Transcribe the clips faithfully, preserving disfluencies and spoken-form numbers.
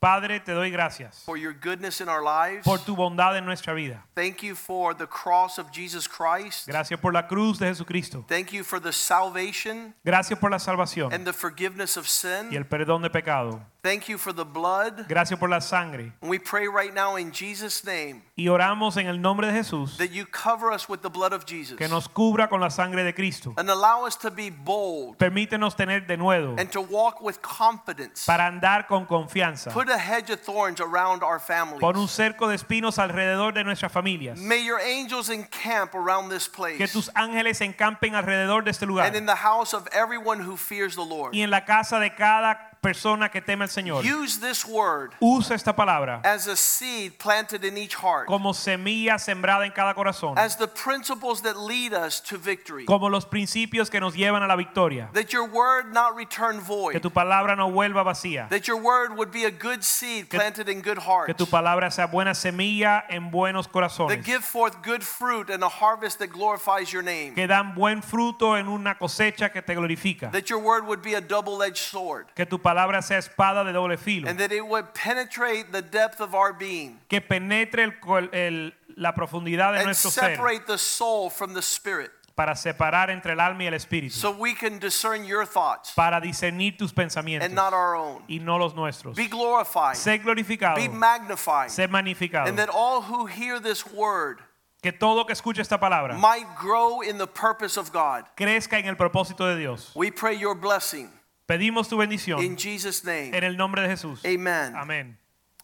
Padre, te doy gracias for your goodness in our lives. Por tu bondad en nuestra vida. Thank you for the cross of Jesus Christ. Gracias por la cruz de Jesucristo. Thank you for the salvation. Gracias por la salvación. And the forgiveness of sin. Y el perdón de pecado. Thank you for the blood. Gracias por la sangre. And we pray right now in Jesus' name. Y oramos en el nombre de Jesús. That you cover us with the blood of Jesus. Que nos cubra con la sangre de Cristo. And allow us to be bold. Permítenos tener denuedo. And to walk with confidence. Para andar con confianza. Put a hedge of thorns around our families. Pon un cerco de espinos alrededor de nuestras familias. May your angels encamp around this place. Que tus ángeles encampen alrededor de este lugar. And in the house of everyone who fears the Lord. Y en la casa de cada persona que teme al Señor. Use this word. Usa esta palabra. As a seed planted in each heart. Como semilla sembrada en cada corazón. As the principles that lead us to victory. Como los principios que nos llevan a la victoria. That your word not return void. Que tu palabra no vuelva vacía. That your word would be a good seed planted in good hearts. Que tu palabra sea buena semilla en buenos corazones. That give forth good fruit and a harvest that glorifies your name. Que dan buen fruto en una cosecha que te glorifica. That your word would be a double-edged sword. Que tu palabra sea espada de doble filo. And that it would penetrate the depth of our being. Que penetre el, el, la profundidad de and nuestro ser. And separate the soul from the spirit. Para separar entre el alma y el espíritu. So we can discern your thoughts. Para discernir tus pensamientos. And not our own. Y no los nuestros. Be glorified. Sé glorificado. Be magnified. Sé magnificado. And that all who hear this word. Que todo que escuche esta palabra might grow in the purpose of God. Crezca en el propósito de Dios. We pray your blessing. Pedimos tu bendición. In Jesus' name. En el nombre de Jesús. Amen. Amen.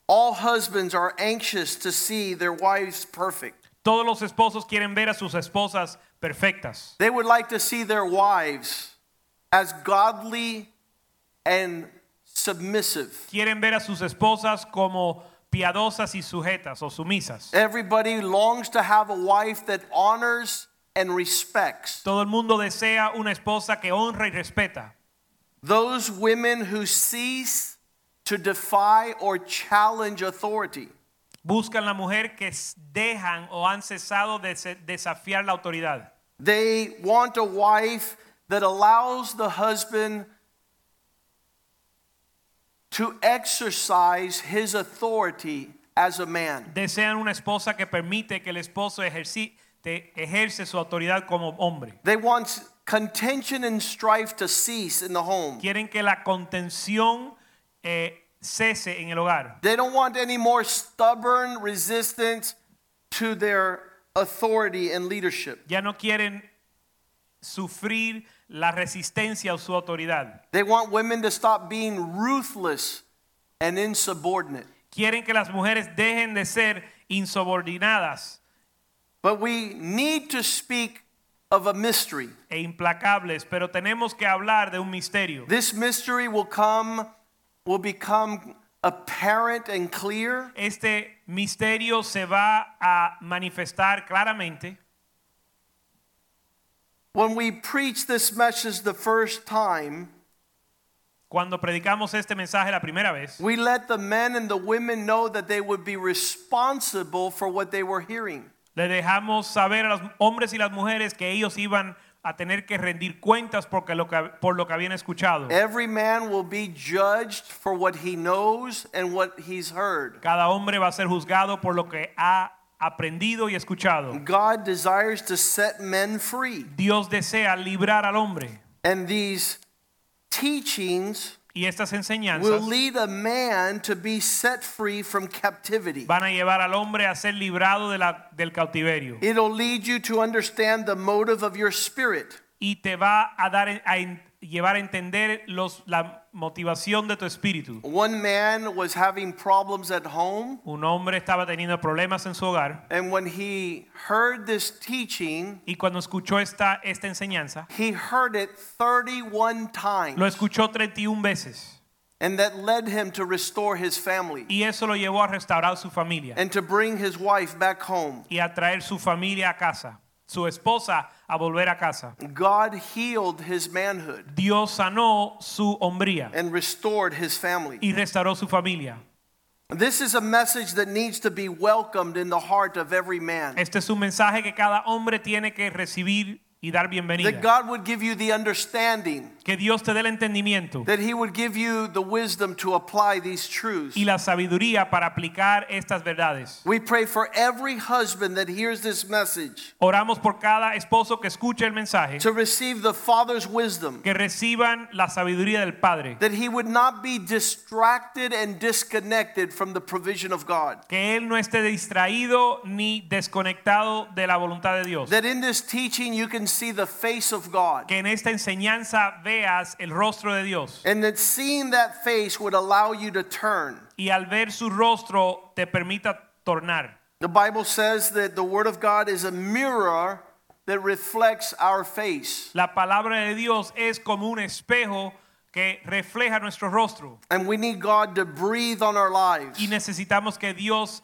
All husbands are anxious to see their wives perfect. Todos los esposos quieren ver a sus esposas perfectas. They would like to see their wives as godly and submissive. Quieren ver a sus esposas como piadosas y sujetas o sumisas. Everybody longs to have a wife that honors and respects. Todo el mundo desea una esposa que honra y respeta. Those women who cease to defy or challenge authority. Buscan la mujer que dejan o han cesado de desafiar la autoridad. They want a wife that allows the husband to exercise his authority as a man. Desean una esposa que permite que el esposo ejercite, ejerce su autoridad como hombre. They want contention and strife to cease in the home. Quieren que la contención eh, cese en el hogar. They don't want any more stubborn resistance to their authority and leadership. Ya no quieren sufrir la resistencia a su autoridad. They want women to stop being ruthless and insubordinate. Quieren que las mujeres dejen de ser insubordinadas. But we need to speak of a mystery. E implacables, pero tenemos que hablar de un misterio. This mystery will come, will become apparent and clear. Este misterio se va a manifestar claramente. When we preach this message the first time, cuando predicamos este mensaje la primera vez, we let the men and the women know that they would be responsible for what they were hearing. Le dejamos saber a los hombres y las mujeres que ellos iban a tener que rendir cuentas porque lo que, por lo que habían escuchado. Every man will be judged for what he knows and what he's heard. Cada hombre va a ser juzgado por lo que ha aprendido y escuchado. God desires to set men free. Dios desea librar al hombre. And these teachings y estas enseñanzas will lead a man to be set free from captivity. Van a llevar al hombre a ser librado de la, del cautiverio. It'll lead you to understand the motive of your spirit. Y te va a dar a en, llevar a entender los la motivación de tu espíritu. One man was having problems at home. Un hombre estaba teniendo problemas en su hogar. And when he heard this teaching, y cuando escuchó esta esta enseñanza, he heard it thirty-one times. Lo escuchó treinta y una veces. And that led him to restore his family. Y eso lo llevó a restaurar su familia. And to bring his wife back home. Y a traer su familia a casa. Su esposa a volver a casa. God healed his manhood. Dios sanó su hombría. And restored his family. Y restauró su familia. This is a message that needs to be welcomed in the heart of every man. Este es un mensaje que cada hombre tiene que recibir. Y dar bienvenida. That God would give you the understanding. Que Dios te dé el entendimiento. That He would give you the wisdom to apply these truths. Y la sabiduría para aplicar estas verdades. We pray for every husband that hears this message. Oramos por cada esposo que escuche el mensaje. To receive the Father's wisdom. Que reciban la sabiduría del Padre. That he would not be distracted and disconnected from the provision of God. Que él no esté distraído ni desconectado de la voluntad de Dios. That in this teaching you can see the face of God. Que en esta enseñanza veas el rostro de Dios. And that seeing that face would allow you to turn. Y al ver su rostro te permita tornar. The Bible says that the word of God is a mirror that reflects our face. La palabra de Dios es como un espejo que refleja nuestro rostro. And we need God to breathe on our lives. Y necesitamos que Dios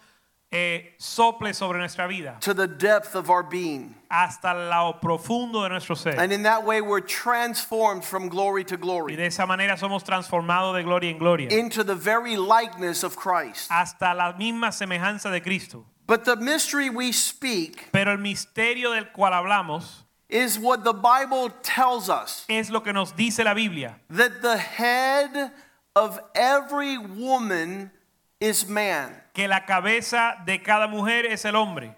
Eh, sople sobre nuestra vida. To the depth of our being. Hasta lo profundo de nuestro ser. And in that way we're transformed from glory to glory. Y de esa manera somos transformados de gloria en gloria. Into the very likeness of Christ. Hasta la misma semejanza de Cristo. But the mystery we speak. Pero el misterio del cual hablamos. Is what the Bible tells us. Es lo que nos dice la Biblia. That the head of every woman is man. Que la cabeza de cada mujer es el hombre.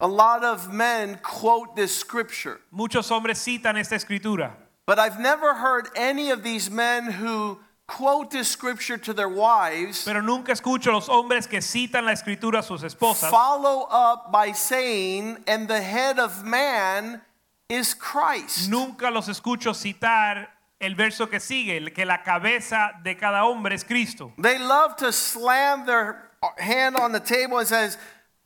A lot of men quote this scripture. Muchos hombres citan esta escritura. But I've never heard any of these men who quote this scripture to their wives. Pero nunca escucho a los hombres que citan la escritura a sus esposas. Follow up by saying, and the head of man is Christ. Nunca los escucho citar el verso que sigue, que la cabeza de cada hombre es Cristo. They love to slam their hand on the table and says,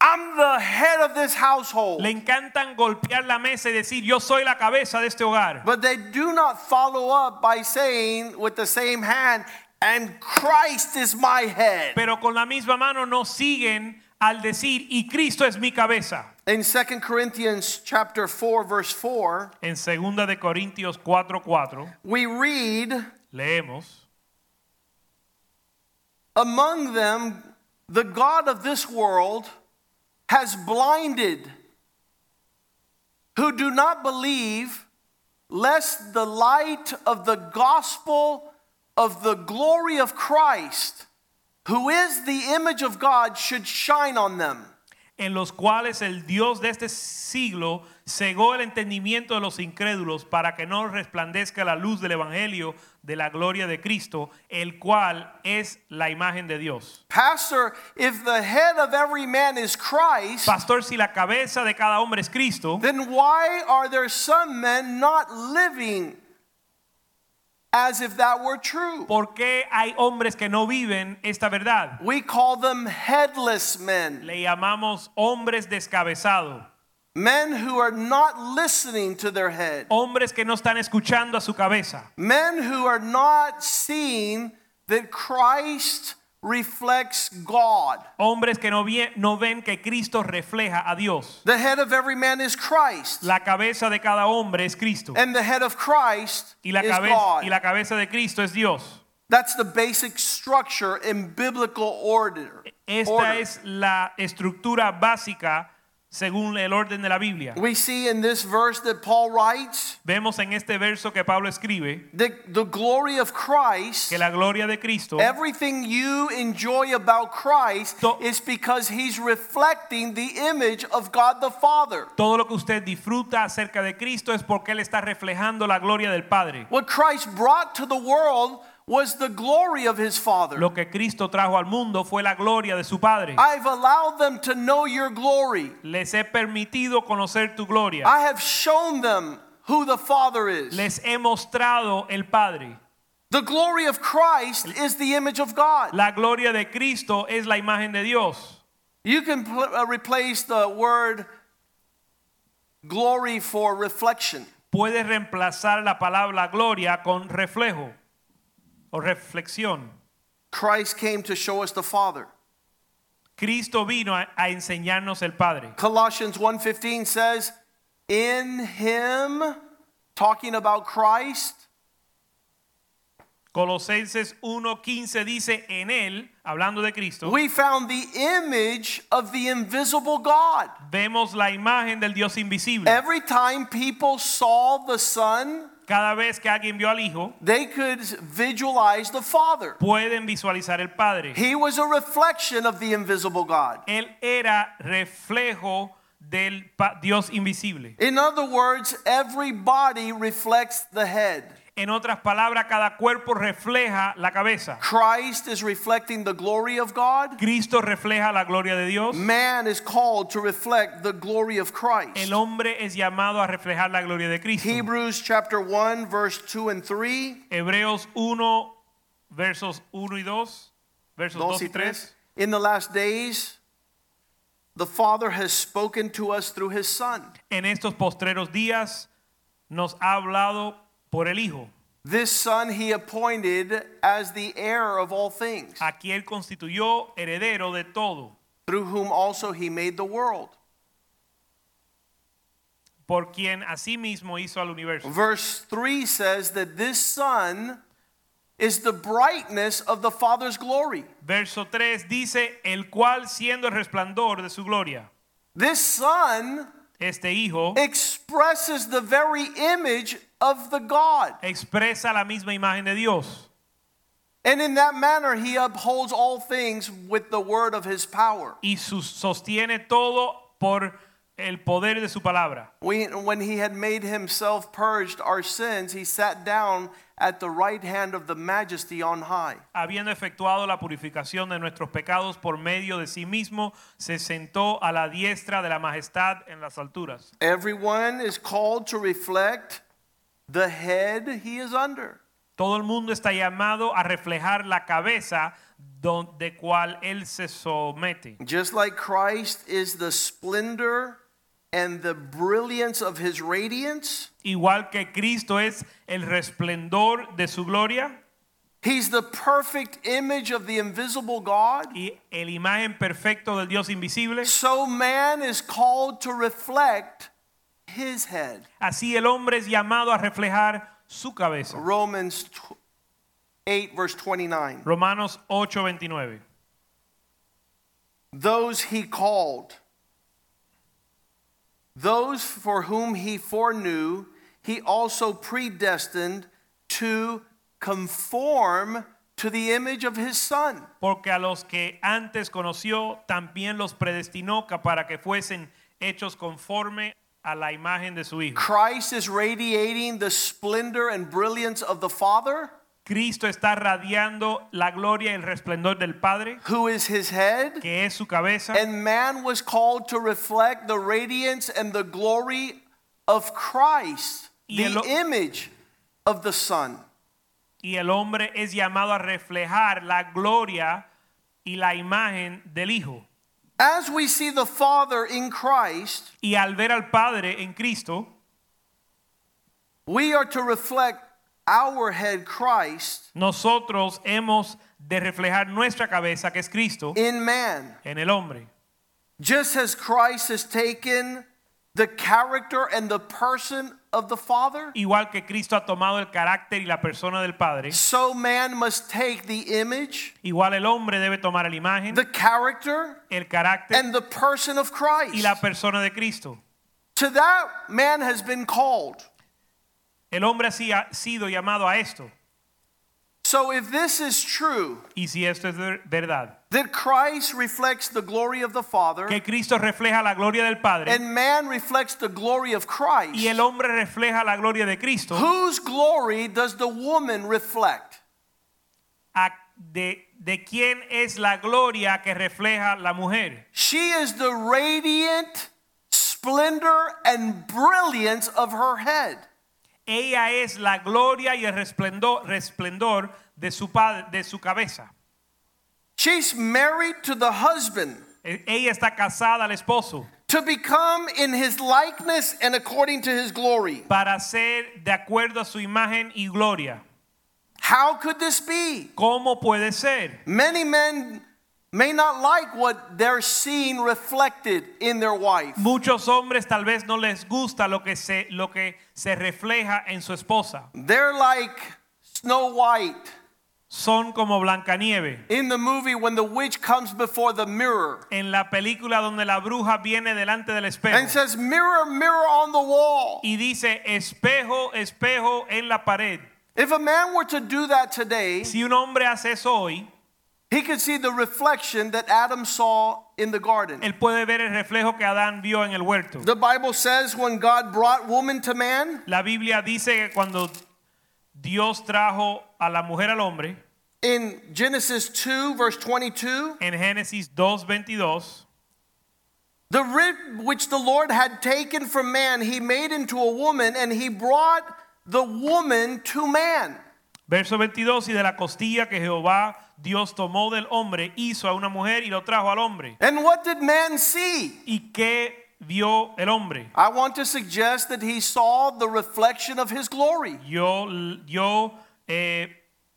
I'm the head of this household. Le encantan golpear la mesa y decir, yo soy la cabeza de este hogar. But they do not follow up by saying with the same hand, and Christ is my head. Pero con la misma mano no siguen al decir, y Cristo es mi cabeza. In Second Corinthians chapter four verse four, en segunda de Corintios cuatro cuatro, we read, leemos, among them the God of this world has blinded who do not believe, lest the light of the gospel of the glory of Christ, who is the image of God, should shine on them. En los cuales el Dios de este siglo cegó el entendimiento de los incrédulos para que no resplandezca la luz del evangelio de la gloria de Cristo, el cual es la imagen de Dios. Pastor, if the head of every man is Christ, Pastor, si la cabeza de cada hombre es Cristo, then why are there some men not living as if that were true? ¿Por qué hay hombres que no viven esta verdad? We call them headless men. Le llamamos hombres descabezados. Men who are not listening to their head. Hombres que no están escuchando a su cabeza. Men who are not seeing that Christ reflects God. Hombres que no ven que Cristo refleja a Dios. The head of every man is Christ. La cabeza de cada hombre es Cristo. And the head of Christ y la cabeza, is God. Y la cabeza de Cristo es Dios. That's the basic structure in biblical order. Esta order. Es la estructura básica según el orden de la Biblia. We see in this verse that Paul writes, vemos en este verso que Pablo escribe, the, the glory of Christ, que la gloria de Cristo, everything you enjoy about Christ to- is because he's reflecting the image of God the Father. Todo lo que usted disfruta acerca de Cristo es porque él está reflejando la gloria del Padre. What Christ brought to the world was the glory of his Father. Lo que Cristo trajo al mundo fue la gloria de su Padre. I've allowed them to know your glory. Les he permitido conocer tu gloria. I have shown them who the Father is. Les he mostrado el Padre. The glory of Christ is the image of God. La gloria de Cristo es la imagen de Dios. You can pl- uh, replace the word glory for reflection. Puedes reemplazar la palabra gloria con reflejo. o reflexión. Christ came to show us the Father. Cristo vino a, a enseñarnos el Padre. Colossians one fifteen says, in him, talking about Christ. Colosenses uno quince dice, en él, hablando de Cristo. We found the image of the invisible God. Vemos la imagen del Dios invisible. Every time people saw the Son, cada vez que alguien vio al Hijo, they could visualize the Father. Pueden visualizar el Padre. He was a reflection of the invisible God. Él era reflejo del pa- Dios invisible. In other words, every body reflects the head. En otras palabras, cada cuerpo refleja la cabeza. Christ is reflecting the glory of God. Cristo refleja la gloria de Dios. Man is called to reflect the glory of Christ. El hombre es llamado a reflejar la gloria de Cristo. Hebrews chapter one verse two and three. Hebreos uno versos uno y dos, versos dos y tres. In the last days the Father has spoken to us through his Son. En estos postreros días nos ha hablado por el Hijo. This Son he appointed as the heir of all things. A quien constituyó heredero de todo. Through whom also he made the world. Por quien asimismo hizo al universo. Verse three says that this Son is the brightness of the Father's glory. Verso tres dice, el cual siendo el resplandor de su gloria. This Son, este Hijo, expresses the very image of the God. Expresa la misma imagen de Dios. And in that manner he upholds all things with the word of his power. Y sostiene todo por el poder de su palabra. When he had made himself purged our sins, he sat down at the right hand of the majesty on high. Habiendo efectuado la purificación de nuestros pecados por medio de sí mismo, se sentó a la diestra de la majestad en las alturas. Everyone is called to reflect the head he is under. Todo el mundo está llamado a reflejar la cabeza de cual él se somete. Just like Christ is the splendor and the brilliance of his radiance, igual que Cristo es el resplandor de su gloria. He's the perfect image of the invisible God. Y el imagen perfecto del Dios invisible. So man is called to reflect his head. Así el hombre es llamado a reflejar su cabeza. Romans eight verse twenty-nine. Romanos ocho veintinueve. Those he called, those for whom he foreknew, he also predestined to conform to the image of his Son. Porque a los que antes conoció, también los predestinó para que fuesen hechos conforme a la imagen de su Hijo. Christ is radiating the splendor and brilliance of the Father. Cristo está radiando la gloria y el resplandor del Padre. Who is his head? Que es su cabeza. And man was called to reflect the radiance and the glory of Christ, the el, image of the Son. Y el hombre es llamado a reflejar la gloria y la imagen del Hijo. As we see the Father in Christ, y al ver al Padre en Cristo, we are to reflect our head Christ. Nosotros hemos de reflejar nuestra cabeza, que es Cristo, in man, en el hombre. Just as Christ has taken the character and the person of the Father, igual que Cristo ha tomado el carácter y la persona del Padre, so man must take the image, igual el hombre debe tomar la imagen, the character, el carácter, and the person of Christ, y la persona de Cristo. To that man has been called. El hombre así ha sido llamado a esto. So if this is true, y si esto es verdad, that Christ reflects the glory of the Father, que Cristo refleja la gloria del Padre, and man reflects the glory of Christ, y el hombre refleja la gloria de Cristo, whose glory does the woman reflect? A, de, de quién es la gloria que refleja la mujer? She is the radiant splendor and brilliance of her head. Ella es la gloria y el resplendor, resplendor de su padre, de su cabeza. She's married to the husband. Ella está casada al esposo. To become in his likeness and according to his glory. Para ser de acuerdo a su imagen y gloria. How could this be? ¿Cómo puede ser? Many men may not like what they're seeing reflected in their wife. Muchos hombres tal vez no les gusta lo que se lo que se refleja en su esposa. They're like Snow White. Son como Blancanieve. In the movie when the witch comes before the mirror. En la película donde la bruja viene delante del espejo. And says, "Mirror, mirror on the wall." Y dice, "Espejo, espejo en la pared." If a man were to do that today, si un hombre hace eso hoy, he could see the reflection that Adam saw in the garden. Él puede ver el reflejo que Adán vio en el huerto. The Bible says when God brought woman to man, la Biblia dice que cuando Dios trajo a la mujer al hombre, in Genesis two verse twenty-two, en Génesis dos veintidós, the rib which the Lord had taken from man, he made into a woman, and he brought the woman to man. Verso veintidós, y de la costilla que Jehová Dios tomó del hombre, hizo a una mujer y lo trajo al hombre. And what did man see? ¿Y qué vio el hombre? I want to suggest that he saw the reflection of his glory. Yo, yo eh,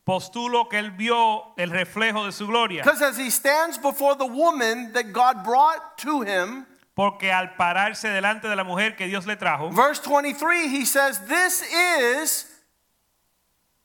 postulo que él vio el reflejo de su gloria. Because as he stands before the woman that God brought to him, porque al pararse delante de la mujer que Dios le trajo, verse twenty-three, he says, "This is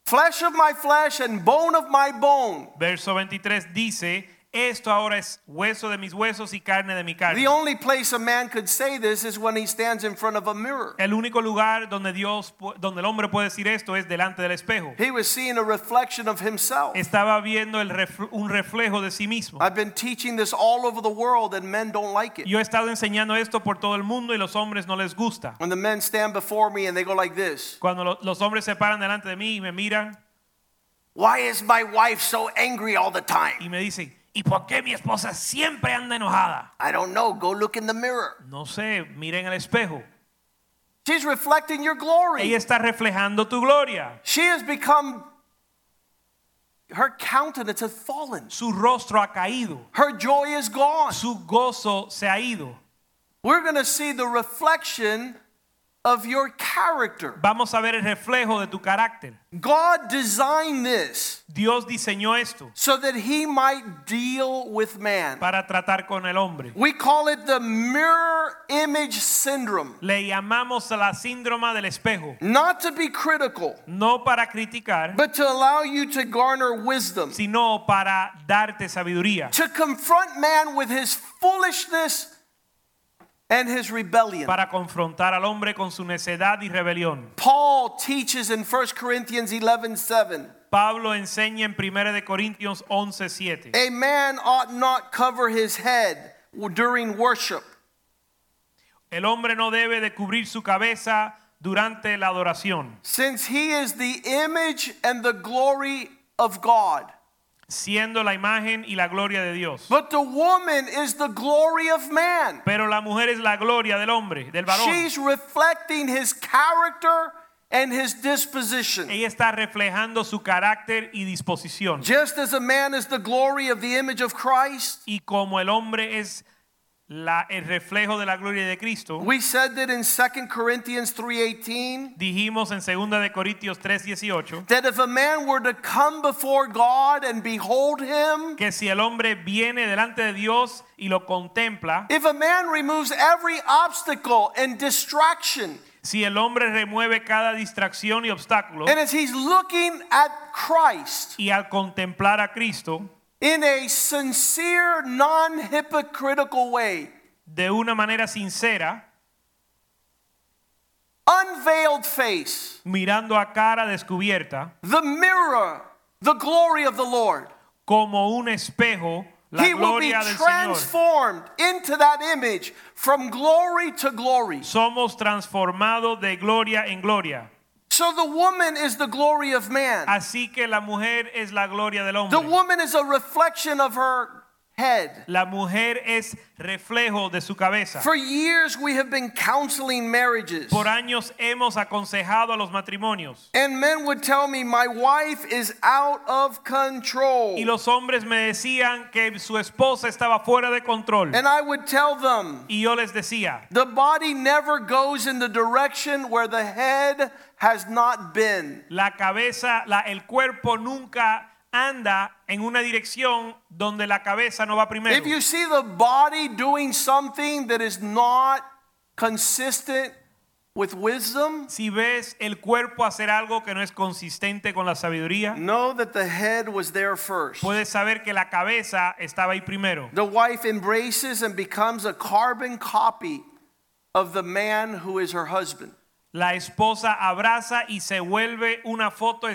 flesh of my flesh and bone of my bone." Verso veintitrés dice, esto ahora es hueso de mis huesos y carne de mi carne. The only place a man could say this is when he stands in front of a mirror. El único lugar donde Dios, donde el hombre puede decir esto es delante del espejo. He was seeing a reflection of himself. Estaba viendo el refl- un reflejo de sí mismo. I've been teaching this all over the world and men don't like it. Yo he estado enseñando esto por todo el mundo y los hombres no les gusta. When the men stand before me and they go like this. Cuando lo, los hombres se paran delante de mí y me miran. Why is my wife so angry all the time? Y me dicen, ¿y por qué mi esposa siempre anda enojada? I don't know. Go look in the mirror. No sé, mira en el espejo. She's reflecting your glory. Ella está reflejando tu gloria. She has become, her countenance has fallen. Su rostro ha caído. Her joy is gone. Su gozo se ha ido. We're going to see the reflection of your character. Vamos a ver el reflejo de tu carácter. God designed this. Dios diseñó esto. So that he might deal with man. Para tratar con el hombre. We call it the mirror image syndrome. Le llamamos la síndrome del espejo. Not to be critical. No para criticar. But to allow you to garner wisdom. Sino para darte sabiduría. To confront man with his foolishness and his rebellion. Para confrontar al hombre con su necedad y rebelión. Paul teaches in First Corinthians eleven seven. Pablo enseña en Primera de Corintios once siete. A man ought not cover his head during worship. El hombre no debe de cubrir su cabeza durante la adoración. Since he is the image and the glory of God. Siendo la imagen y la gloria de Dios. But the woman is the glory of man. Pero la mujer es la gloria del hombre, del varón. She's reflecting his character and his disposition. Ella está reflejando su carácter y disposición. Just as a man is the glory of the image of Christ. Y como el hombre es la, el reflejo de la gloria de Cristo. We said that in Second Corinthians three eighteen. Dijimos en Segunda de Corintios tres dieciocho. That if a man were to come before God and behold him. Que si el hombre viene delante de Dios y lo contempla. If a man removes every obstacle and distraction. Si el hombre remueve cada distracción y obstáculo. And as he's looking at Christ. Y al contemplar a Cristo. In a sincere, non-hypocritical way. De una manera sincera. Unveiled face. Mirando a cara descubierta. The mirror, the glory of the Lord. Como un espejo, la he gloria will be del transformed Señor. Into that image from glory to glory. Somos transformados de gloria en gloria. So the woman is the glory of man. Así que la mujer es la gloria del hombre. The woman is a reflection of her head. La mujer es reflejo de su cabeza. For years we have been counseling marriages. Por años hemos aconsejado a los matrimonios. And men would tell me my wife is out of control. Y los hombres me decían que su esposa estaba fuera de control. And I would tell them. Y yo les decía. The body never goes in the direction where the head has not been. La cabeza, la, el cuerpo nunca anda en una dirección donde la cabeza no va primero. If you see the body doing something that is not consistent with wisdom, si ves el cuerpo hacer algo que no es consistente con la sabiduría, know that the head was there first. Puedes saber que la cabeza estaba ahí primero. The wife embraces and becomes a carbon copy of the man who is her husband. La esposa abraza y se vuelve una foto,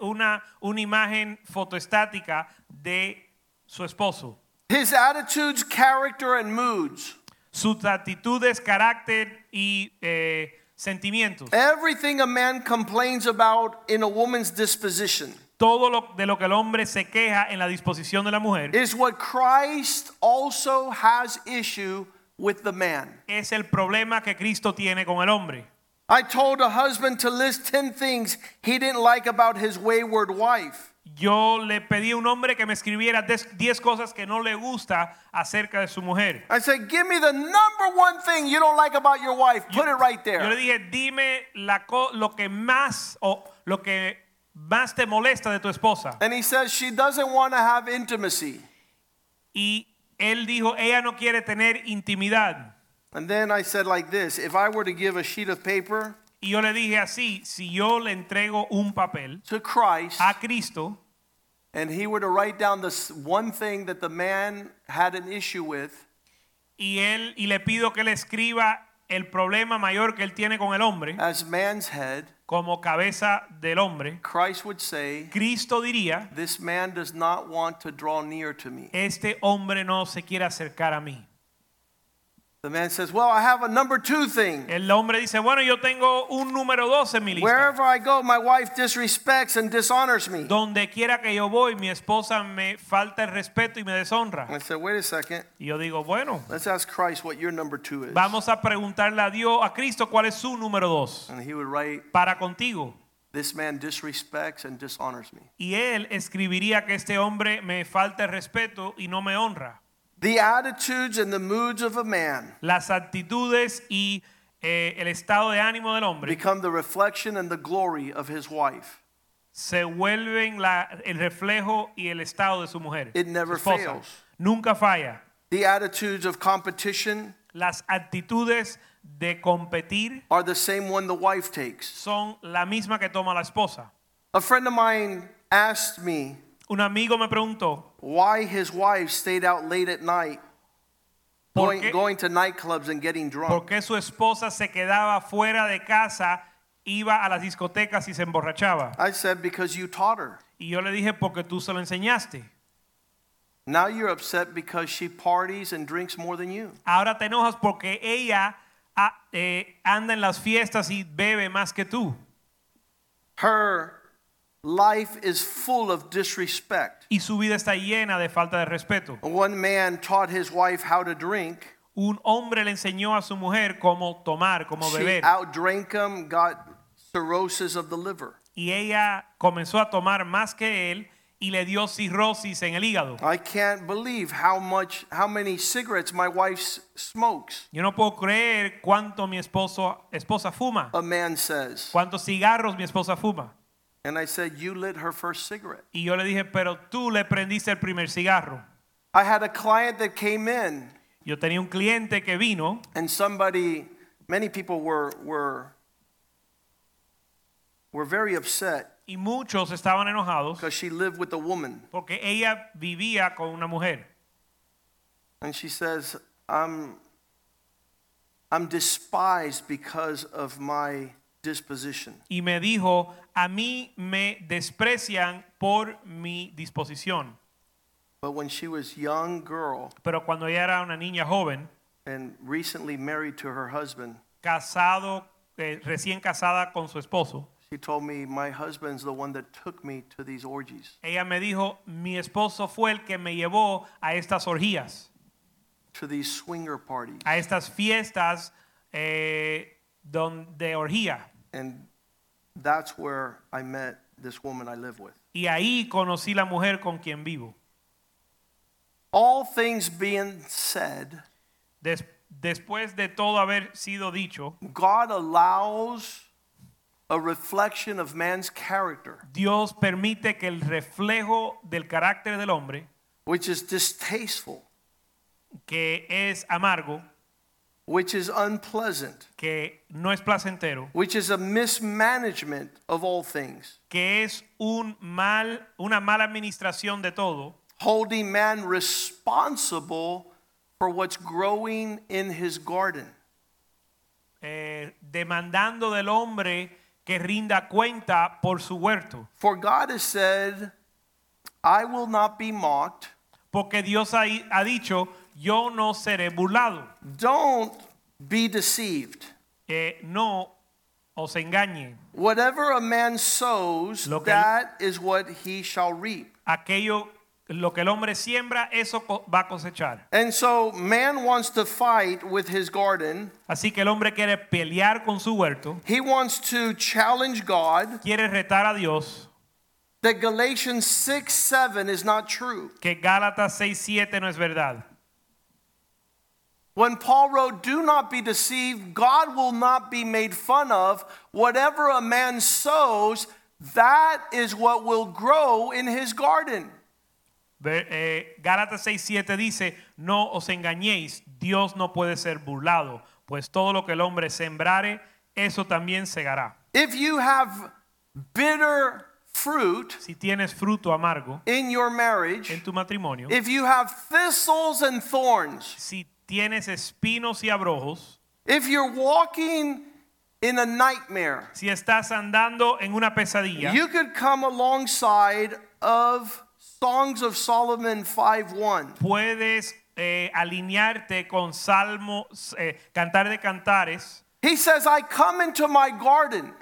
una, una imagen fotoestática de su esposo. His attitudes, character, and moods. Sus actitudes, carácter y eh, sentimientos. Everything a man complains about in a woman's disposition. Todo lo de lo que el hombre se queja en la disposición de la mujer. Is what Christ also has issue with the man. Es el problema que Cristo tiene con el hombre. I told a husband to list ten things he didn't like about his wayward wife. Yo le pedí a un hombre que me escribiera diez cosas que no le gusta acerca de su mujer. I said, give me the number one thing you don't like about your wife. Put yo, it right there. Yo le dije, dime la co- lo que más o lo que más te molesta de tu esposa. And he says she doesn't want to have intimacy. Y él dijo, ella no quiere tener intimidad. And then I said like this, if I were to give a sheet of paper y yo le dije así, si yo le entrego un papel to Christ, a Cristo, and he were to write down this one thing that the man had an issue with, y él y le pido que él escriba el problema mayor que él tiene con el hombre, as man's head, como cabeza del hombre, Christ would say, Cristo diría, this man does not want to draw near to me. Este hombre no se quiere acercar a mí. The man says, well, I have a number two thing. El hombre dice, bueno, yo tengo un número dos en mi lista. Wherever I go, my wife disrespects and dishonors me. Donde quiera que yo voy, mi esposa me falta el respeto y me deshonra. I said, wait a second. Y yo digo, bueno. Let's ask Christ what your number two is. Vamos a preguntarle a Dios, a Cristo, cuál es su número dos. And he would write, para contigo. This man disrespects and dishonors me. Y él escribiría que este hombre me falta el respeto y no me honra. The attitudes and the moods of a man, las actitudes y eh, el estado de ánimo del hombre, become the reflection and the glory of his wife. Se vuelven la, el reflejo y el estado de su mujer. It never fails. Nunca falla. The attitudes of competition, las actitudes de competir, are the same one the wife takes. Son la misma que toma la esposa. A friend of mine asked me. Un amigo me preguntó. Why his wife stayed out late at night, going, going to nightclubs and getting drunk. Porque su esposa se quedaba fuera de casa, iba a las discotecas y se emborrachaba. I said, because you taught her. Y yo le dije, porque tú se lo enseñaste. Now you're upset because she parties and drinks more than you. Ahora te enojas porque ella a, eh, anda en las fiestas y bebe más que tú. Her life is full of disrespect. Y su vida está llena de falta de respeto. One man taught his wife how to drink. Un hombre le enseñó a su mujer cómo tomar, cómo beber. She outdrank him, got cirrhosis of the liver. Y ella comenzó a tomar más que él y le dio cirrosis en el hígado. I can't believe how much, how many cigarettes my wife smokes. Yo no puedo creer cuánto mi esposo esposa fuma. A man says. Cuántos cigarros mi esposa fuma. And I said, you lit her first cigarette. Y yo le dije, pero tú le prendiste el primer cigarro. I had a client that came in. Yo tenía un cliente que vino. And somebody, many people were were were very upset. Y muchos estaban enojados. Because she lived with a woman. Porque ella vivía con una mujer. And she says, I'm I'm despised because of my disposition. Y me dijo, a mí me desprecian por mi disposición. But when she was young girl, pero cuando ella era una niña joven, and recently married to her husband, casado, eh, recién casada con su esposo, She told me my husband's the one that took me to these orgies. Ella me dijo, mi esposo fue el que me llevó a estas orgías. To these swinger parties. A estas fiestas eh, don, de orgía. And that's where I met this woman I live with. Y ahí conocí la mujer con quien vivo. All things being said, Des, después de todo haber sido dicho, God allows a reflection of man's character. Dios permite que el reflejo del carácter del hombre, which is distasteful, que es amargo, which is unpleasant, que no es placentero, which is a mismanagement of all things, que es un mal, una mala administración de todo, holding man responsible for what's growing in his garden. Eh, demandando del hombre que rinda cuenta por su huerto. For God has said, I will not be mocked. Porque Dios ha, ha dicho, yo no seré burlado. Don't be deceived. Eh, no os engañe. Whatever a man sows, que, that is what he shall reap. Aquello, lo que el hombre siembra, eso va a cosechar. And so man wants to fight with his garden. Así que el hombre quiere pelear con su huerto. He wants to challenge God. Quiere retar a Dios. That Galatians six seven is not true. Que Gálatas seis siete no es verdad. When Paul wrote, do not be deceived, God will not be made fun of. Whatever a man sows, that is what will grow in his garden. Gálatas seis siete dice, no os engañéis, Dios no puede ser burlado, pues todo lo que el hombre sembrare, eso también segará. If you have bitter fruit, si tienes fruto amargo, in your marriage, en tu matrimonio, if you have thistles and thorns, si tienes espinos y abrojos, if you're walking in a nightmare, si estás andando en una pesadilla, you could come alongside of Songs of Solomon five one. Puedes eh, alinearte con Salmos, eh, Cantar de Cantares. He says, I come into my garden.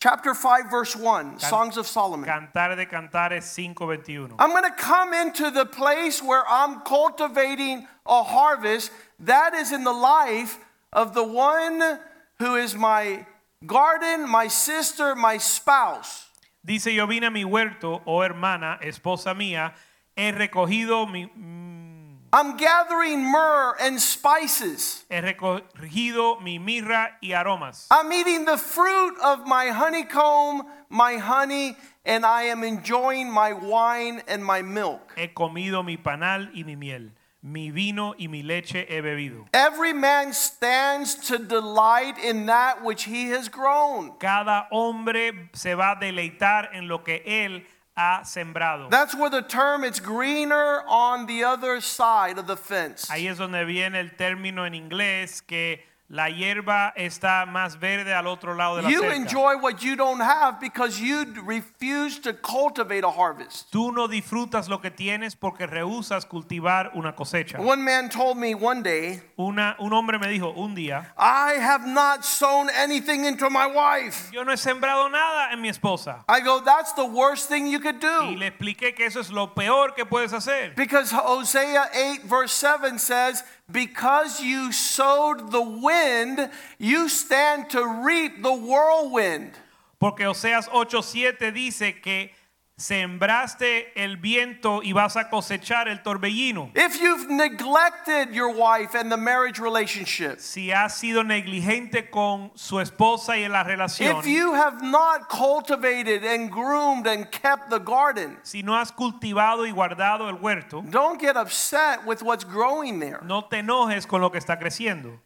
Chapter five, verse one, Can- Songs of Solomon. Cantar de Cantares cinco veintiuno. I'm going to come into the place where I'm cultivating a harvest that is in the life of the one who is my garden, my sister, my spouse. Dice, yo vine a mi huerto, oh hermana, esposa mía, he recogido mi... Mm, I'm gathering myrrh and spices. He recogido mi mirra y aromas. I'm eating the fruit of my honeycomb, my honey, and I am enjoying my wine and my milk. He comido mi panal y mi miel, mi vino y mi leche he bebido. Every man stands to delight in that which he has grown. Cada hombre se va a deleitar en lo que él ha sembrado. That's where the term, it's greener on the other side of the fence. Ahí es donde viene el término en inglés que la hierba está más verde al otro lado de la cerca. You enjoy what you don't have because you refuse to cultivate a harvest. Tú no disfrutas lo que tienes porque rehusas cultivar una cosecha. One man told me one day, una, un hombre me dijo un día, I have not sown anything into my wife. Yo no he sembrado nada en mi esposa. I go, that's the worst thing you could do. Y le expliqué que eso es lo peor que puedes hacer. Because Hosea eight verse seven says, because you sowed the wind, you stand to reap the whirlwind. Porque Oseas ocho siete dice que sembraste el viento y vas a cosechar el torbellino. If you've neglected your wife and the marriage relationship, si has sido negligente con su esposa y la relación, if you have not cultivated and groomed and kept the garden, si no has cultivado y guardado el huerto, don't get upset with what's growing there. No te enojes con lo que está creciendo.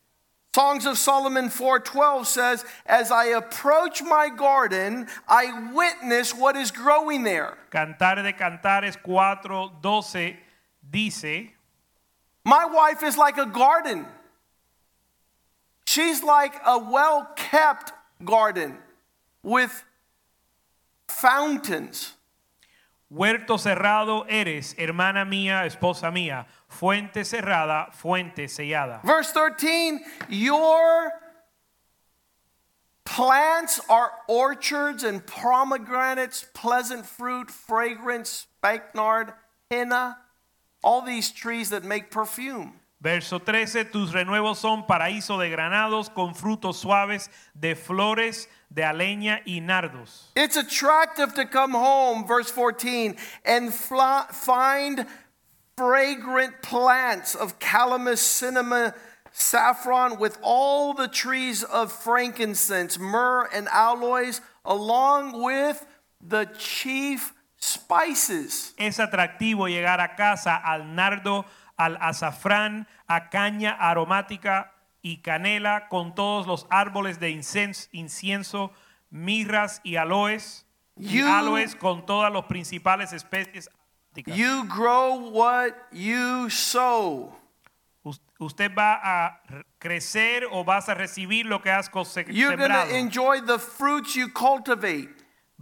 Songs of Solomon four twelve says, as I approach my garden, I witness what is growing there. Cantar de Cantares cuatro doce dice, my wife is like a garden. She's like a well-kept garden with fountains. Huerto cerrado eres, hermana mía, esposa mía. Fuente cerrada, fuente sellada. Verse thirteen, your Plants are orchards and pomegranates, pleasant fruit, fragrance, spikenard, henna, all these trees that make perfume. Verso trece, tus renuevos son paraíso de granados con frutos suaves de flores de aleña y nardos. It's attractive to come home, verse fourteen, and fly, find fragrant plants of calamus, cinnamon, saffron, with all the trees of frankincense, myrrh, and aloes, along with the chief spices. Es atractivo llegar a casa al nardo, al azafrán, a caña aromática y canela, con todos los árboles de incenso, incienso, mirras y aloes, you, y aloes con todas las principales especies. You grow what you sow. Usted va a crecer o vas a recibir lo que has sembrado. You're going to enjoy the fruits you cultivate.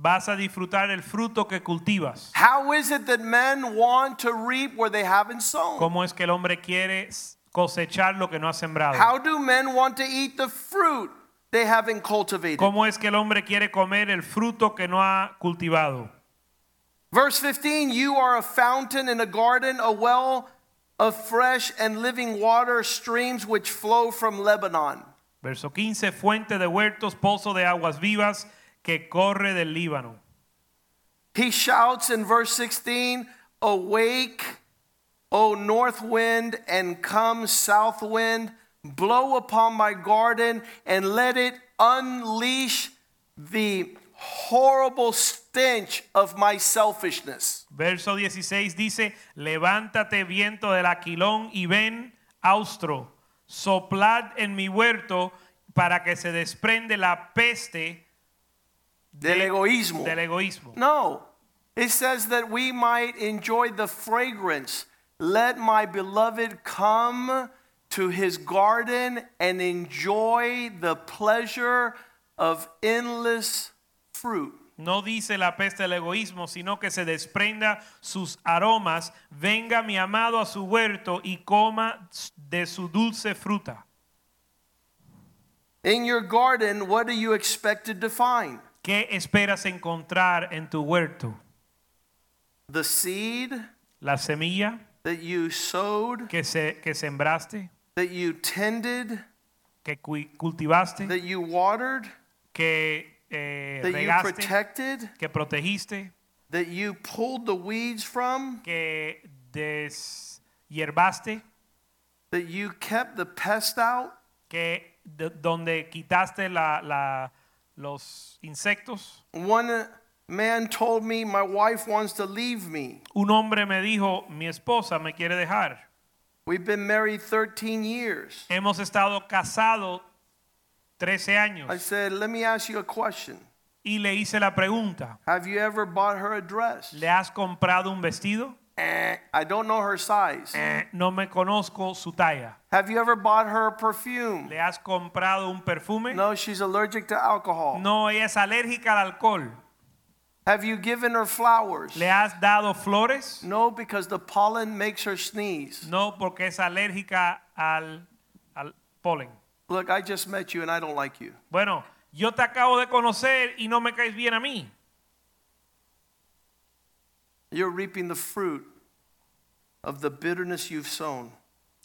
Vas a disfrutar el fruto que cultivas. How is it that men want to reap where they haven't sown? ¿Cómo es que el hombre quiere cosechar lo que no ha sembrado? How do men want to eat the fruit they haven't cultivated? ¿Cómo es que el hombre quiere comer el fruto que no ha cultivado? Verse fifteen, you are a fountain in a garden, a well of fresh and living water, streams which flow from Lebanon. Verso quince, fuente de huertos, pozo de aguas vivas que corre del Líbano. He shouts in verse sixteen, awake, O north wind, and come south wind, blow upon my garden and let it unleash the horrible stench of my selfishness. Verso dieciséis dice, levántate viento del aquilón y ven austro, soplad en mi huerto para que se desprende la peste de, del egoísmo. Del egoísmo. No, it says that we might enjoy the fragrance. Let my beloved come to his garden and enjoy the pleasure of endless fruit. No dice la peste del egoísmo, sino que se desprenda sus aromas. Venga mi amado a su huerto y coma de su dulce fruta. In your garden, what are you expected to find? ¿Qué esperas encontrar en tu huerto? The seed, la semilla that you sowed, que se que sembraste, that you tended, que cultivaste, that you watered, que Eh, that regaste, you protected, que protegiste, that you pulled the weeds from, que deshierbaste, that you kept the pest out, que de, donde quitaste la, la, los insectos. One man told me, my wife wants to leave me. Un hombre me dijo, mi esposa me quiere dejar. We've been married thirteen years. Hemos estado casados trece años. I said, let me ask you a question. Y le hice la pregunta. Have you ever bought her a dress? ¿Le has comprado un vestido? Eh, I don't know her size. Eh, no me conozco su talla. Have you ever bought her a perfume? ¿Le has comprado un perfume? No, she's allergic to alcohol. No, ella es alérgica al alcohol. Have you given her flowers? ¿Le has dado flores? No, because the pollen makes her sneeze. No, porque es alérgica al, al polen. Look, I just met you and I don't like you. Bueno, yo te acabo de conocer y no me caes bien a mí. You're reaping the fruit of the bitterness you've sown.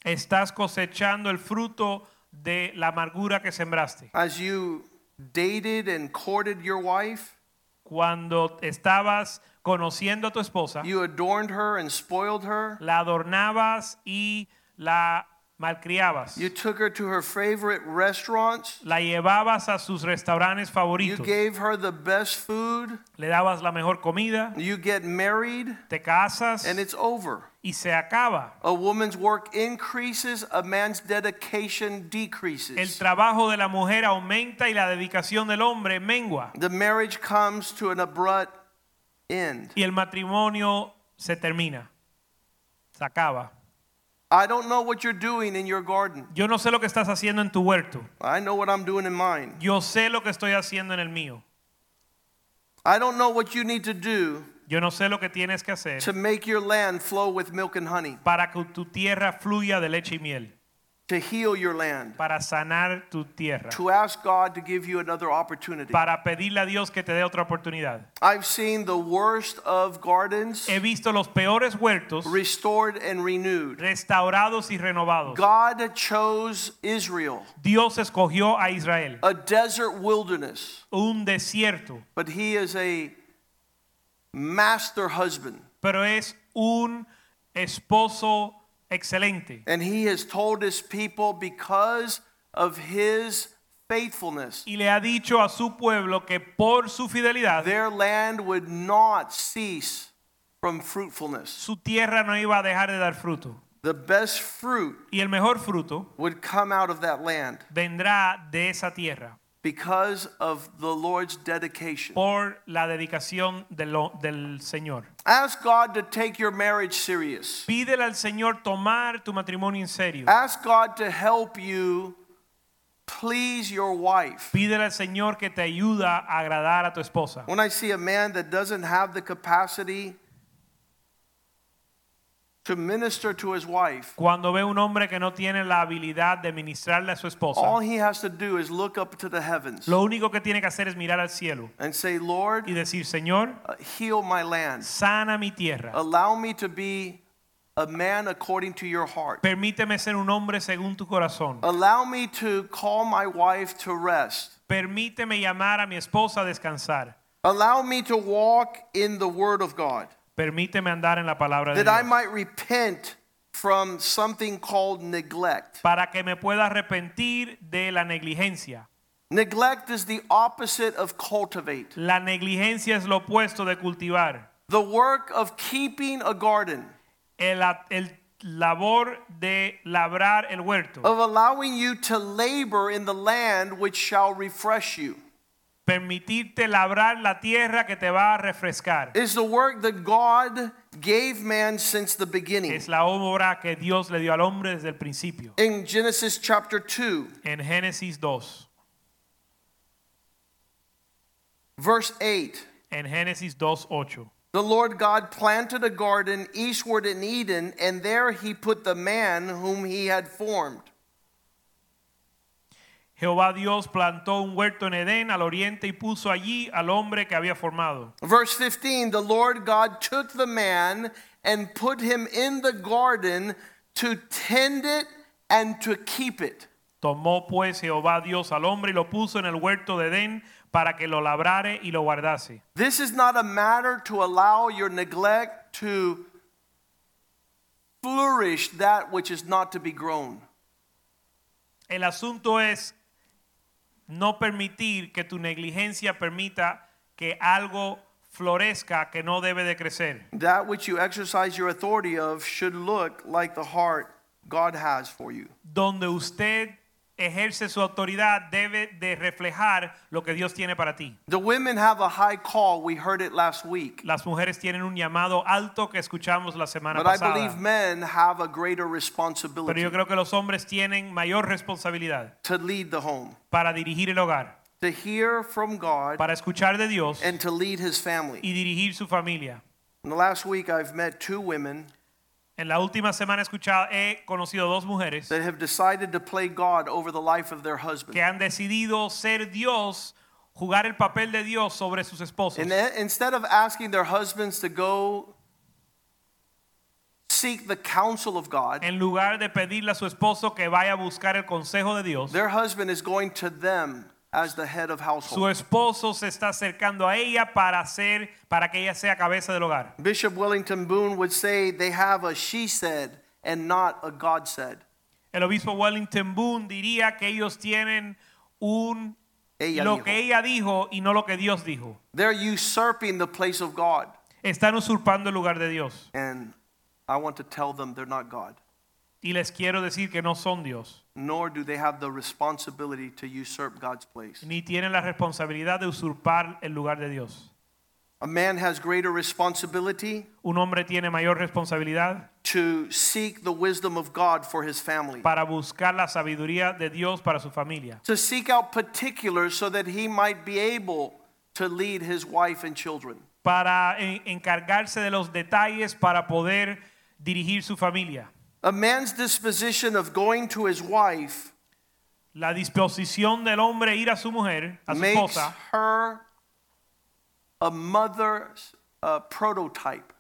Estás cosechando el fruto de la amargura que sembraste. As you dated and courted your wife, cuando estabas conociendo a tu esposa, you adorned her and spoiled her. La adornabas y la malcriabas. You took her to her favorite restaurants. La llevabas a sus restaurantes favoritos. You gave her the best food. Le dabas la mejor comida. You get married. Te casas. And it's over. Y se acaba. A woman's work increases, a man's dedication decreases. El trabajo de la mujer aumenta y la dedicación del hombre mengua. The marriage comes to an abrupt end. Y el matrimonio se termina. Se acaba. I don't know what you're doing in your garden. Yo no sé lo que estás haciendo en tu huerto. I know what I'm doing in mine. Yo sé lo que estoy haciendo en el mío. I don't know what you need to do. Yo no sé lo que tienes que hacer. To make your land flow with milk and honey. Para que tu tierra fluya de leche y miel. to heal your land, para sanar tu tierra, to ask God to give you another opportunity, para pedirle a Dios que te dé otra oportunidad. I've seen the worst of gardens, he visto los peores huertos, restored and renewed, restaurados y renovados. God chose Israel, Dios escogió a Israel, a desert wilderness, un desierto, but He is a master husband, pero es un esposo excelente. And He has told His people, because of His faithfulness, y le ha dicho a su pueblo que por su fidelidad, their land would not cease from fruitfulness. Su tierra no iba a dejar de dar fruto. The best fruit y el mejor fruto would come out of that land, vendrá de esa tierra, because of the Lord's dedication. Por la dedicación de lo, del Señor. Ask God to take your marriage serious. Pídele al Señor tomar tu matrimonio en serio. Ask God to help you please your wife. Pídele al Señor que te ayuda a agradar a tu esposa. When I see a man that doesn't have the capacity to minister to his wife, cuando ve un hombre que no tiene la habilidad de ministrarle a su esposa, all he has to do is look up to the heavens, lo único que tiene que hacer es mirar al cielo, and say, Lord, y decir, Señor, uh, heal my land, sana mi tierra, allow me to be a man according to your heart, permíteme ser un hombre según tu corazón, allow me to call my wife to rest, permíteme llamar a mi esposa a descansar, allow me to walk in the word of God, permíteme andar en la palabra de Dios, that I might repent from something called neglect, para que me pueda arrepentir de la negligencia. Neglect is the opposite of cultivate. La negligencia es lo opuesto de cultivar. The work of keeping a garden, el, el labor de labrar el huerto, of allowing you to labor in the land which shall refresh you, permitirte labrar la tierra que te va a refrescar. Is the work that God gave man since the beginning. Es la obra que Dios le dio al hombre desde el principio. In Genesis chapter two, en Génesis dos, verse eight, en Génesis dos ocho, the Lord God planted a garden eastward in Eden, and there He put the man whom He had formed. Jehová Dios plantó un huerto en Edén al oriente y puso allí al hombre que había formado. Verse fifteen, the Lord God took the man and put him in the garden to tend it and to keep it. Tomó pues Jehová Dios al hombre y lo puso en el huerto de Edén para que lo labrare y lo guardase. This is not a matter to allow your neglect to flourish that which is not to be grown. El asunto es no permitir que tu negligencia permita que algo florezca que no debe de crecer. That which you exercise your authority of should look like the heart God has for you. Donde usted ejerce su autoridad debe de reflejar lo que Dios tiene para ti. The women have a high call. We heard it last week. Las mujeres tienen un llamado alto que escuchamos la semana But pasada. But I believe men have a greater responsibility. Pero yo creo que los hombres tienen mayor responsabilidad. To lead the home. Para dirigir el hogar. To hear from God. Para escuchar de Dios. And to lead His family. Y dirigir su familia. In the last week I've met two women. En la última semana he, escuchado, he conocido dos mujeres that have decided to play God over the life of their husband. Que han decidido ser Dios, jugar el papel de Dios sobre sus esposos. And instead of asking their husbands to go seek the counsel of God, en lugar de pedirle a su esposo que vaya a buscar el consejo de Dios, their husband is going to them as the head of household. Su esposo se está acercando a ella para ser, para que ella sea cabeza del hogar. Bishop Wellington Boone would say they have a she said and not a God said. El obispo Wellington Boone diría que ellos tienen un ella lo dijo. Que ella dijo y no lo que Dios dijo. They're usurping the place of God. Están usurpando el lugar de Dios. And I want to tell them they're not God. Y les quiero decir que no son Dios. Nor do they have the responsibility to usurp God's place. Ni tienen la responsabilidad de usurpar el lugar de Dios. A man has greater responsibility. Un hombre tiene mayor responsabilidad. To seek the wisdom of God for his family. Para buscar la sabiduría de Dios para su familia. To seek out particulars so that he might be able to lead his wife and children. Para encargarse de los detalles para poder dirigir su familia. A man's disposition of going to his wife, la disposición del hombre ir a su mujer, a su esposa, makes her a mother's uh, prototype.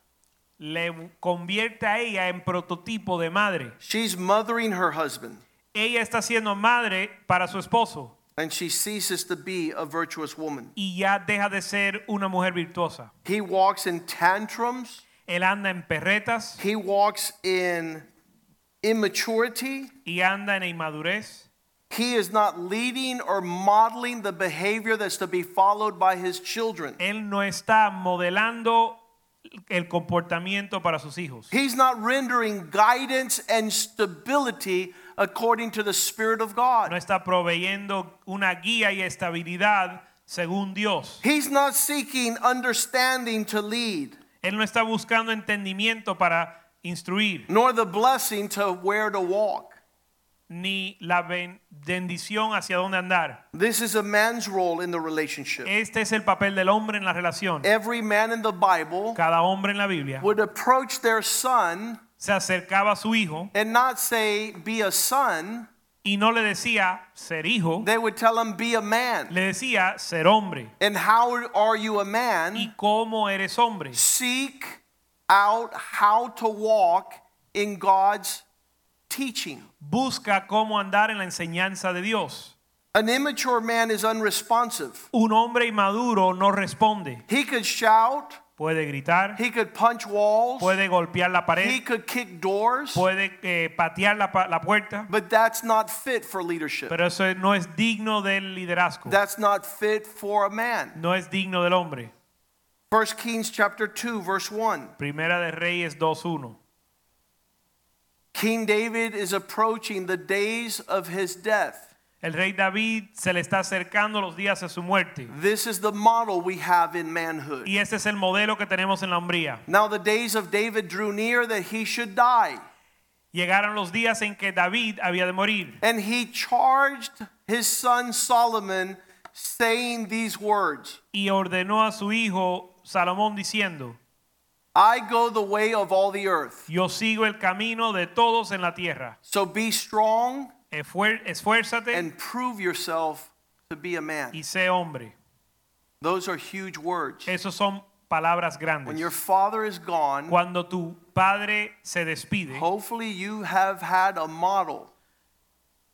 Le convierte a ella en prototipo de madre. She's mothering her husband. Ella está siendo madre para su esposo. And she ceases to be a virtuous woman. Y ya deja de ser una mujer virtuosa. He walks in tantrums. Él anda en perretas. He walks in immaturity. Y anda en inmadurez. He is not leading or modeling the behavior that's to be followed by his children. Él no está modelando el comportamiento para sus hijos. He's not rendering guidance and stability according to the Spirit of God. No está proveyendo una guía y estabilidad según Dios. He's not seeking understanding to lead. Él no está buscando entendimiento para instruir. Nor the blessing to where to walk. Ni la bendición hacia dónde andar. This is a man's role in the relationship. Este es el papel del hombre en la relación. Every man in the Bible, cada hombre en la Biblia, would approach their son. Se acercaba a su hijo, and not say be a son, y no le decía ser hijo. They would tell him be a man. Le decía ser hombre. And how are you a man? Y cómo eres hombre. Seek out how to walk in God's teaching. Busca cómo andar en la enseñanza de Dios. An immature man is unresponsive. Un hombre inmaduro no responde. He could shout. Puede gritar. He could punch walls. Puede golpear la pared. He could kick doors. Puede eh, patear la, la puerta. But that's not fit for leadership. Pero eso no es digno del liderazgo. That's not fit for a man. No es digno del hombre. First Kings chapter two verse one. Primera de Reyes dos uno. King David is approaching the days of his death. El rey David se le está acercando los días de su muerte. This is the model we have in manhood. Y este es el modelo que tenemos en la hombría. Now the days of David drew near that he should die. Llegaron los días en que David había de morir. And he charged his son Solomon, saying these words. Y ordenó a su hijo Salomón diciendo: I go the way of all the earth. Yo sigo el camino de todos en la tierra. So be strong. Esfuérzate and prove yourself to be a man. Y sé hombre. Those are huge words. Esos son palabras grandes. When your father is gone, cuando tu padre se despide, hopefully you have had a model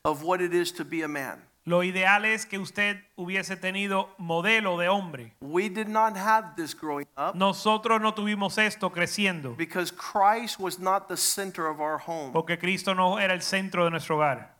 of what it is to be a man. Lo ideal es que usted hubiese tenido modelo de hombre. We did not have this growing up. Nosotros no tuvimos esto creciendo. Because Christ was not the center of our home. Porque Cristo no era el centro de nuestro hogar.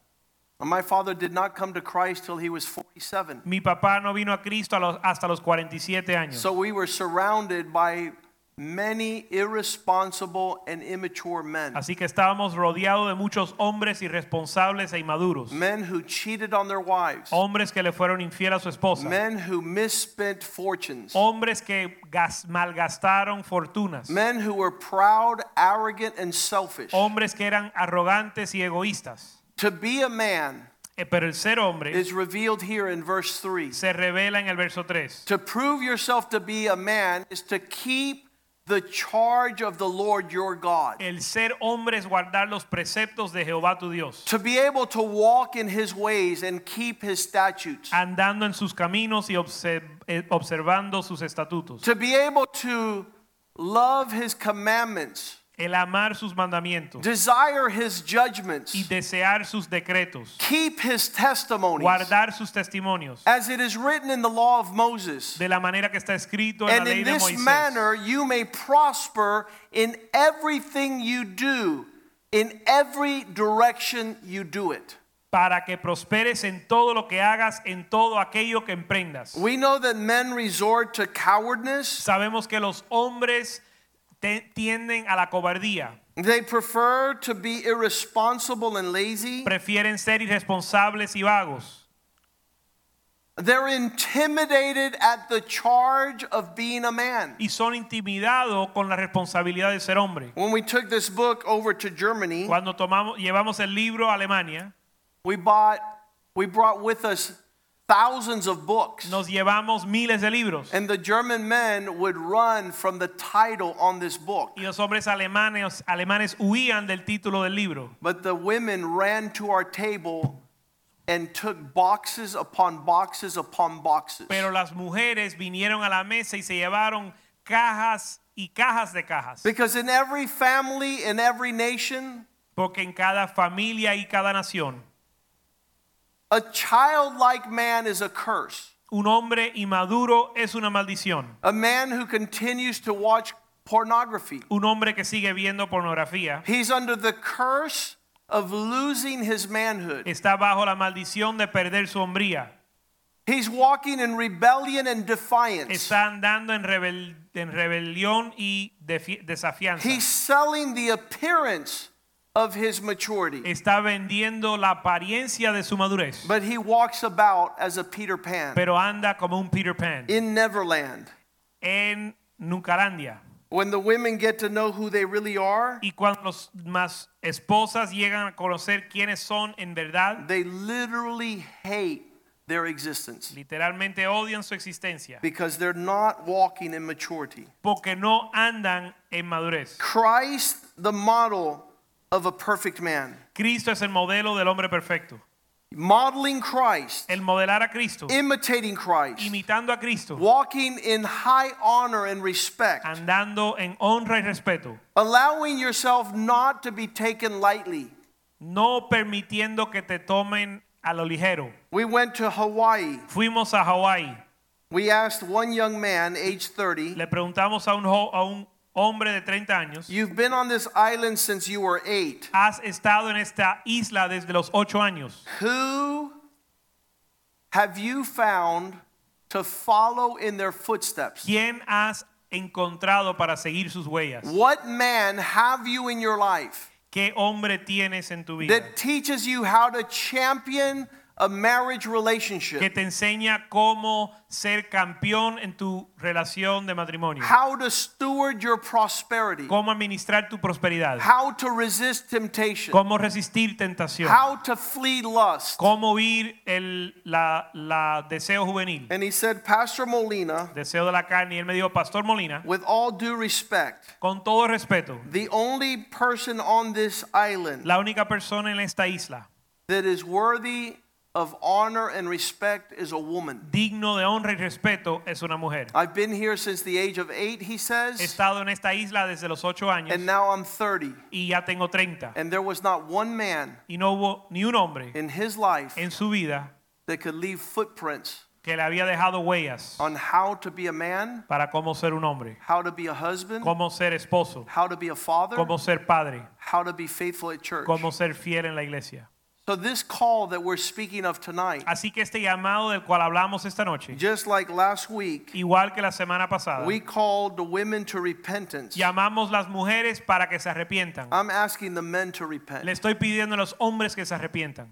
My father did not come to Christ till he was forty-seven. Mi papá no vino a Cristo hasta los cuarenta y siete años. So we were surrounded by many irresponsible and immature men. Así que estábamos rodeados de muchos hombres irresponsables e inmaduros. Men who cheated on their wives. Hombres que le fueron infiel a su esposa. Men who misspent fortunes. Hombres que gas- malgastaron fortunas. Men who were proud, arrogant and selfish. Hombres que eran arrogantes y egoístas. To be a man Pero el ser hombre is revealed here in verse three. Se revela en el verso tres. To prove yourself to be a man is to keep the charge of the Lord your God. El ser hombre es guardar los preceptos de Jehová tu Dios. To be able to walk in his ways and keep his statutes. Andando en sus caminos y observando sus estatutos. To be able to love his commandments. El amar sus mandamientos. Desire his judgments. Y desear sus decretos. Keep his testimonies. Guardar sus testimonios. As it is written in the law of Moses. De la manera que está escrito en and la ley de Moisés. And in this manner you may prosper in everything you do, in every direction you do it. Para que prosperes en todo lo que hagas, en todo aquello que emprendas. We know that men resort to cowardness. Sabemos que los hombres tienden a la cobardía. They prefer to be irresponsible and lazy. Prefieren ser irresponsables y vagos. They're intimidated at the charge of being a man. Y son intimidados con la responsabilidad de ser hombre. When we took this book over to Germany, cuando tomamos llevamos el libro a Alemania, we bought we brought with us thousands of books. Nos llevamos miles de libros. And the German men would run from the title on this book. Y los hombres alemanes alemanes huían del título del libro. But the women ran to our table and took boxes upon boxes upon boxes. Pero las mujeres vinieron a la mesa y se llevaron cajas y cajas de cajas. Because in every family, in every nation, porque en cada familia y cada nación, a childlike man is a curse. Un hombre inmaduro es una maldición. A man who continues to watch pornography. Un hombre que sigue viendo pornografía. He's under the curse of losing his manhood. Está bajo la maldición de perder su hombría. He's walking in rebellion and defiance. Está andando en, rebel- en rebelión y defi- desafianza. He's selling the appearance of his maturity. Está vendiendo la apariencia de su madurez. But he walks about as a Peter Pan. Pero anda como un Peter Pan. In Neverland. En Nuncalandia. When the women get to know who they really are, y cuando las más esposas llegan a conocer quiénes son en verdad, they literally hate their existence. Literalmente odian su existencia. Because they're not walking in maturity. Porque no andan en madurez. Christ, the model of a perfect man. Cristo es el modelo del hombre perfecto. Modeling Christ, el modelar a Cristo, imitating Christ, imitando a Cristo, walking in high honor and respect, andando en honra y respeto, allowing yourself not to be taken lightly, no permitiendo que te tomen a lo ligero. We went to Hawaii. Fuimos a Hawaii. We asked one young man, age thirty. Le preguntamos a un jo- a un hombre de treinta años. You've been on this island since you were eight. Has estado en esta isla desde los ocho años. Who have you found to follow in their footsteps? ¿Quién has encontrado para seguir sus huellas? What man have you in your life? ¿Qué hombre tienes en tu vida? That teaches you how to champion a marriage relationship. Que te enseña cómo ser campeón en tu relación de matrimonio. How to steward your prosperity. Cómo administrar tu prosperidad. How to resist temptation. Cómo resistir tentación. How to flee lust. Cómo huir el la la deseo juvenil. And he said, Pastor Molina. Deseo de la carne. Y él me dijo, Pastor Molina. With all due respect. Con todo respeto. The only person on this island. La única persona en esta isla. That is worthy of honor and respect is a woman. Digno de honra y respeto es una mujer. I've been here since the age of eight, he says. He estado en esta isla desde los ocho años. And now I'm thirty. Y ya tengo treinta. And there was not one man. Y no hubo ni un hombre. In his life. En su vida. That could leave footprints. Que le había dejado huellas. On how to be a man. Para cómo ser un hombre. How to be a husband. Cómo ser esposo. How to be a father. Cómo ser padre. How to be faithful at church. Cómo ser fiel en la iglesia. So this call that we're speaking of tonight, así que este llamado del cual hablamos esta noche, just like last week, igual que la semana pasada, we called the women to repentance. Llamamos las mujeres para que se arrepientan. I'm asking the men to repent. Le estoy pidiendo a los hombres que se arrepientan.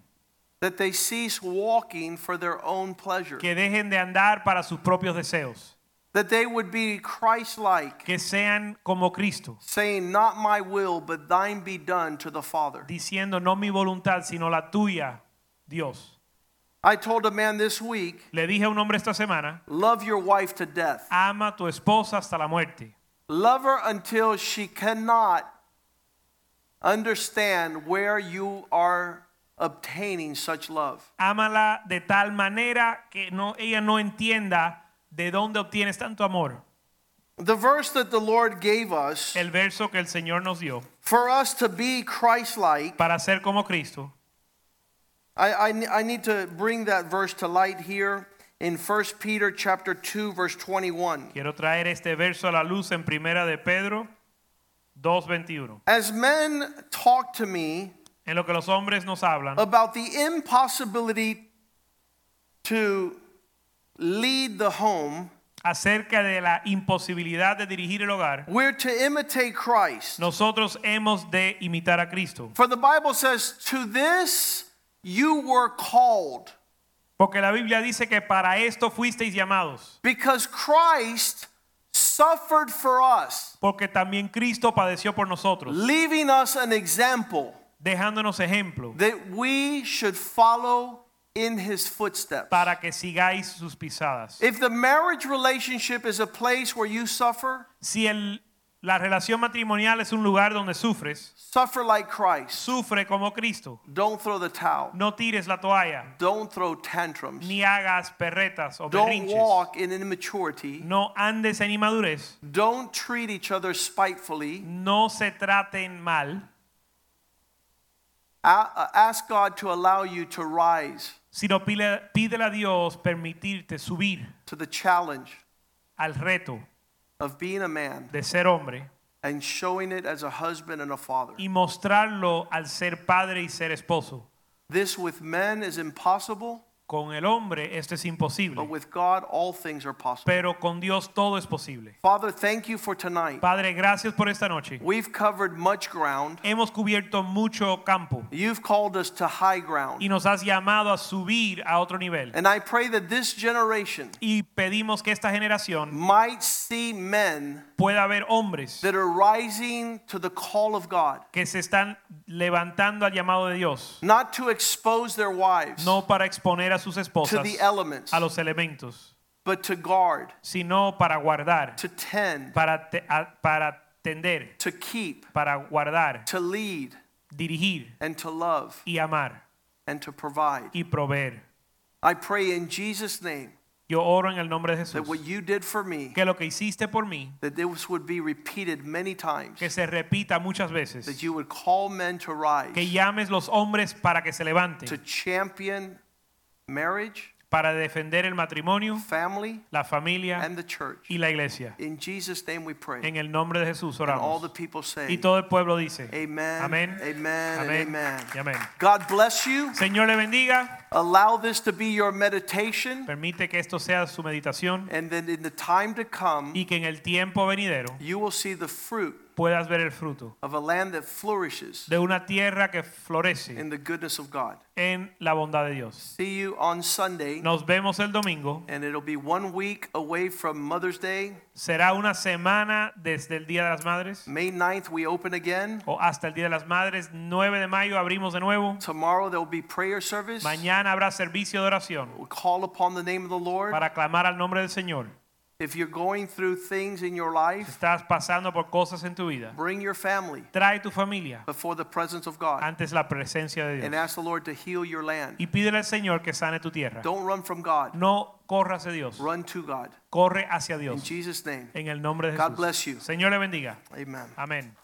That they cease walking for their own pleasure. Que dejen de andar para sus propios deseos. That they would be Christ-like. Que sean como Cristo. Saying, not my will, but thine be done, to the Father. Diciendo, no mi voluntad, sino la tuya, Dios. I told a man this week. Le dije a un hombre esta semana. Love your wife to death. Ama tu esposa hasta la muerte. Love her until she cannot understand where you are obtaining such love. Ámala de tal manera que no ella no entienda de dónde obtienes tanto amor. The verse that the Lord gave us, el verso que el Señor nos dio, for us to be Christ-like, para ser como Cristo. I, I I need to bring that verse to light here in First Peter chapter two verse twenty-one. Quiero traer este verso a la luz en Primera de Pedro dos veintiuno. As men talk to me, en lo que los hombres nos hablan, about the impossibility to lead the home, acerca de la imposibilidad de dirigir el hogar, we're to imitate Christ. Nosotros hemos de imitar a Cristo. For the Bible says, to this you were called. Porque la Biblia dice que para esto fuisteis llamados. Because Christ suffered for us. Porque también Cristo padeció por nosotros. Leaving us an example. Dejándonos ejemplo. That we should follow in his footsteps. Para que sigáis sus pisadas. If the marriage relationship is a place where you suffer, si el, la relación matrimonial es un lugar donde sufres, suffer like Christ. Sufre como Cristo. Don't throw the towel. No tires la toalla. Don't throw tantrums. Ni hagas perretas o berrinches. Don't walk in immaturity. No andes en inmadurez. Don't treat each other spitefully. No se traten mal. Ask God to allow you to rise. Sino pídele a Dios permitirte subir to the challenge al reto of being a man, de ser hombre, and showing it as a husband and a father. Y mostrarlo al ser padre y ser esposo. This with men is impossible. Con el hombre esto es imposible. But with God all things are possible. Pero con Dios todo es posible. Father, thank you for tonight. Padre, gracias por esta noche. We've covered much ground. Hemos cubierto mucho campo. You've called us to high ground. Y nos has llamado a subir a otro nivel. And I pray that this generation, y pedimos que esta generación, might see men, pueda ver hombres, that are rising to the call of God. Que se están levantando al llamado de Dios. Not to expose their wives. No para exponer a sus esposas, to the elements, a los elementos, but to guard, sino para guardar, to tend, para te, a, para tender, to keep, para guardar, to lead, dirigir, and to love, y amar, and to provide, y proveer. I pray in Jesus' name. Yo oro en el nombre de Jesús. That what you did for me, que lo que hiciste por mí, that this would be repeated many times. Que se repita muchas veces. That you would call men to rise. Que llames los hombres para que se levanten. To champion marriage, para defender el matrimonio, family, la familia, and the church, y la iglesia. In Jesus' name we pray. En el nombre de Jesús oramos. And all the people say, y todo el pueblo dice, amen, amen, amen, amen, amen. Amen. God bless you. Señor le bendiga. Allow this to be your meditation. Permite que esto sea su meditación. And then in the time to come, y que en el tiempo venidero, you will see the fruit. Puedas ver el fruto of a land that flourishes, de una tierra que florece, in the goodness of God. En la bondad de Dios. See you on Sunday. Nos vemos el domingo. And it'll be one week away from Mother's Day. Será una semana desde el Día de las Madres. May ninth we open again. O hasta el Día de las Madres, nueve de mayo abrimos de nuevo. Tomorrow there will be prayer service. Mañana habrá servicio de oración. We'll call upon the name of the Lord. Para clamar al nombre del Señor. If you're going through things in your life, estás pasando por cosas en tu vida, bring your family, trae tu familia, before the presence of God, antes la presencia de Dios, and ask the Lord to heal your land. Y pídele al Señor que sane tu tierra. Don't run from God. No corras a Dios. Run to God. Corre hacia Dios. In Jesus' name. En el nombre de God Jesús. God bless you. Señor le bendiga. Amen. Amen.